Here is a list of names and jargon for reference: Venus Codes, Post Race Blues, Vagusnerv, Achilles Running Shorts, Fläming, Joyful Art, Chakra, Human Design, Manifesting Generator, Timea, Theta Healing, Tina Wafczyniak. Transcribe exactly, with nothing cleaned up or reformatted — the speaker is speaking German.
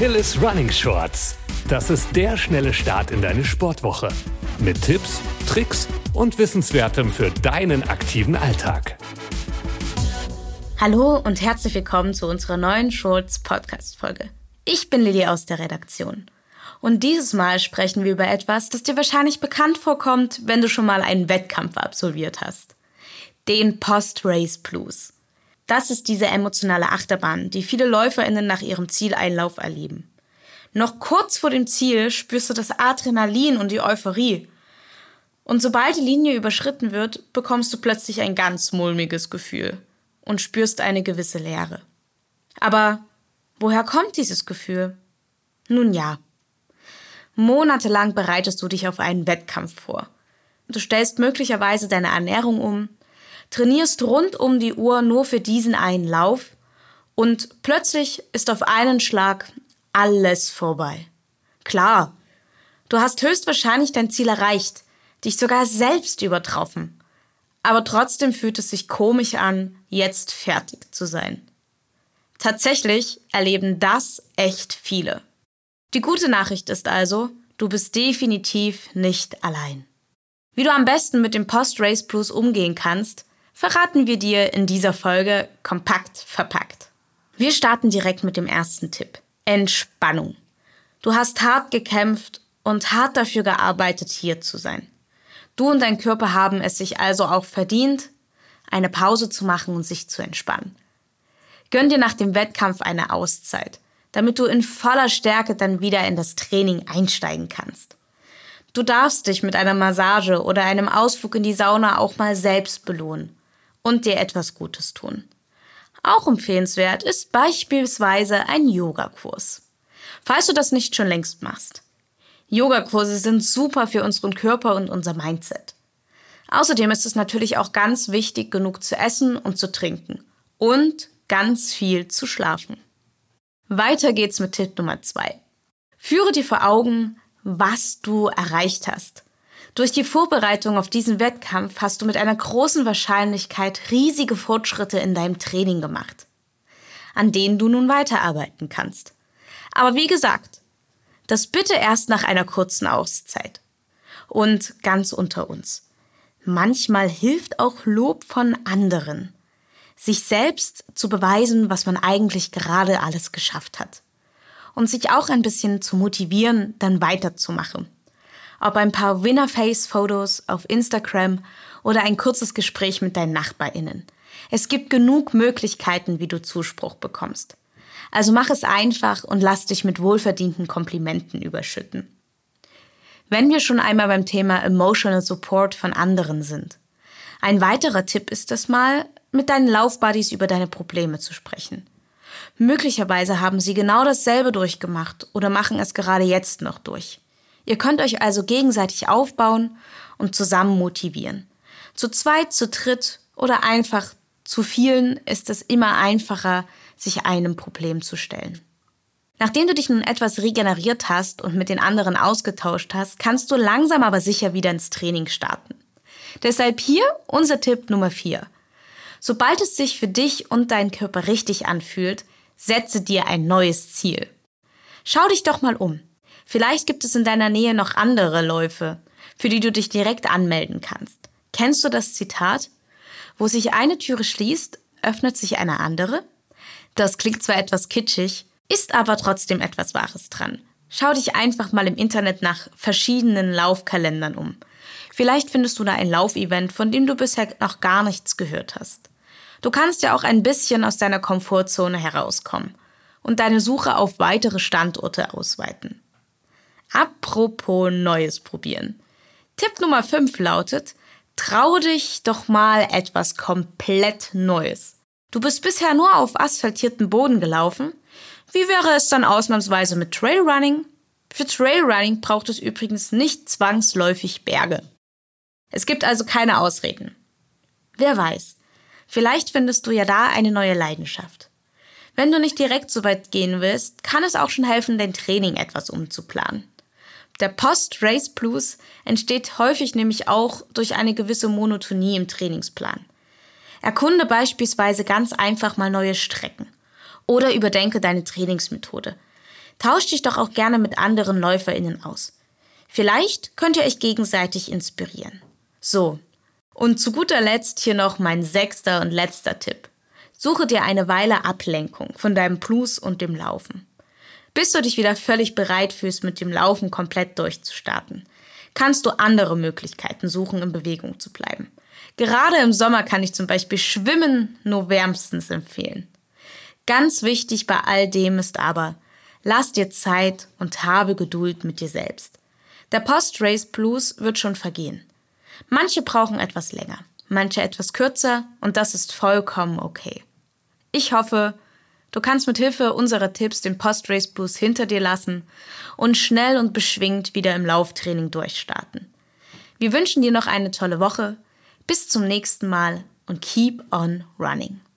Achilles Running Shorts. Das ist der schnelle Start in deine Sportwoche. Mit Tipps, Tricks und Wissenswertem für deinen aktiven Alltag. Hallo und herzlich willkommen zu unserer neuen Shorts-Podcast-Folge. Ich bin Lilly aus der Redaktion. Und dieses Mal sprechen wir über etwas, das dir wahrscheinlich bekannt vorkommt, wenn du schon mal einen Wettkampf absolviert hast. Den Post Race Blues. Das ist diese emotionale Achterbahn, die viele LäuferInnen nach ihrem Zieleinlauf erleben. Noch kurz vor dem Ziel spürst du das Adrenalin und die Euphorie. Und sobald die Linie überschritten wird, bekommst du plötzlich ein ganz mulmiges Gefühl und spürst eine gewisse Leere. Aber woher kommt dieses Gefühl? Nun ja, monatelang bereitest du dich auf einen Wettkampf vor. Du stellst möglicherweise deine Ernährung um, trainierst rund um die Uhr nur für diesen einen Lauf und plötzlich ist auf einen Schlag alles vorbei. Klar, du hast höchstwahrscheinlich dein Ziel erreicht, dich sogar selbst übertroffen. Aber trotzdem fühlt es sich komisch an, jetzt fertig zu sein. Tatsächlich erleben das echt viele. Die gute Nachricht ist also, du bist definitiv nicht allein. Wie du am besten mit dem Post-Race-Blues umgehen kannst, verraten wir dir in dieser Folge kompakt verpackt. Wir starten direkt mit dem ersten Tipp. Entspannung. Du hast hart gekämpft und hart dafür gearbeitet, hier zu sein. Du und dein Körper haben es sich also auch verdient, eine Pause zu machen und sich zu entspannen. Gönn dir nach dem Wettkampf eine Auszeit, damit du in voller Stärke dann wieder in das Training einsteigen kannst. Du darfst dich mit einer Massage oder einem Ausflug in die Sauna auch mal selbst belohnen und dir etwas Gutes tun. Auch empfehlenswert ist beispielsweise ein Yogakurs, falls du das nicht schon längst machst. Yogakurse sind super für unseren Körper und unser Mindset. Außerdem ist es natürlich auch ganz wichtig, genug zu essen und zu trinken und ganz viel zu schlafen. Weiter geht's mit Tipp Nummer zwei. Führe dir vor Augen, was du erreicht hast. Durch die Vorbereitung auf diesen Wettkampf hast du mit einer großen Wahrscheinlichkeit riesige Fortschritte in deinem Training gemacht, an denen du nun weiterarbeiten kannst. Aber wie gesagt, das bitte erst nach einer kurzen Auszeit. Und ganz unter uns, manchmal hilft auch Lob von anderen, sich selbst zu beweisen, was man eigentlich gerade alles geschafft hat. Und sich auch ein bisschen zu motivieren, dann weiterzumachen. Ob ein paar Winner-Face-Fotos auf Instagram oder ein kurzes Gespräch mit deinen NachbarInnen. Es gibt genug Möglichkeiten, wie du Zuspruch bekommst. Also mach es einfach und lass dich mit wohlverdienten Komplimenten überschütten. Wenn wir schon einmal beim Thema Emotional Support von anderen sind. Ein weiterer Tipp ist es mal, mit deinen Laufbuddies über deine Probleme zu sprechen. Möglicherweise haben sie genau dasselbe durchgemacht oder machen es gerade jetzt noch durch. Ihr könnt euch also gegenseitig aufbauen und zusammen motivieren. Zu zweit, zu dritt oder einfach zu vielen ist es immer einfacher, sich einem Problem zu stellen. Nachdem du dich nun etwas regeneriert hast und mit den anderen ausgetauscht hast, kannst du langsam aber sicher wieder ins Training starten. Deshalb hier unser Tipp Nummer vier. Sobald es sich für dich und deinen Körper richtig anfühlt, setze dir ein neues Ziel. Schau dich doch mal um. Vielleicht gibt es in deiner Nähe noch andere Läufe, für die du dich direkt anmelden kannst. Kennst du das Zitat? Wo sich eine Türe schließt, öffnet sich eine andere? Das klingt zwar etwas kitschig, ist aber trotzdem etwas Wahres dran. Schau dich einfach mal im Internet nach verschiedenen Laufkalendern um. Vielleicht findest du da ein Laufevent, von dem du bisher noch gar nichts gehört hast. Du kannst ja auch ein bisschen aus deiner Komfortzone herauskommen und deine Suche auf weitere Standorte ausweiten. Apropos Neues probieren. Tipp Nummer fünf lautet, trau dich doch mal etwas komplett Neues. Du bist bisher nur auf asphaltierten Boden gelaufen. Wie wäre es dann ausnahmsweise mit Trailrunning? Für Trailrunning braucht es übrigens nicht zwangsläufig Berge. Es gibt also keine Ausreden. Wer weiß, vielleicht findest du ja da eine neue Leidenschaft. Wenn du nicht direkt so weit gehen willst, kann es auch schon helfen, dein Training etwas umzuplanen. Der Post-Race-Blues entsteht häufig nämlich auch durch eine gewisse Monotonie im Trainingsplan. Erkunde beispielsweise ganz einfach mal neue Strecken oder überdenke deine Trainingsmethode. Tausch dich doch auch gerne mit anderen LäuferInnen aus. Vielleicht könnt ihr euch gegenseitig inspirieren. So, und zu guter Letzt hier noch mein sechster und letzter Tipp. Suche dir eine Weile Ablenkung von deinem Blues und dem Laufen, bis du dich wieder völlig bereit fühlst, mit dem Laufen komplett durchzustarten. Kannst du andere Möglichkeiten suchen, in Bewegung zu bleiben. Gerade im Sommer kann ich zum Beispiel Schwimmen nur wärmstens empfehlen. Ganz wichtig bei all dem ist aber, lass dir Zeit und habe Geduld mit dir selbst. Der Post-Race-Blues wird schon vergehen. Manche brauchen etwas länger, manche etwas kürzer und das ist vollkommen okay. Ich hoffe, du kannst mit Hilfe unserer Tipps den Post-Race-Blues hinter dir lassen und schnell und beschwingt wieder im Lauftraining durchstarten. Wir wünschen dir noch eine tolle Woche. Bis zum nächsten Mal und keep on running.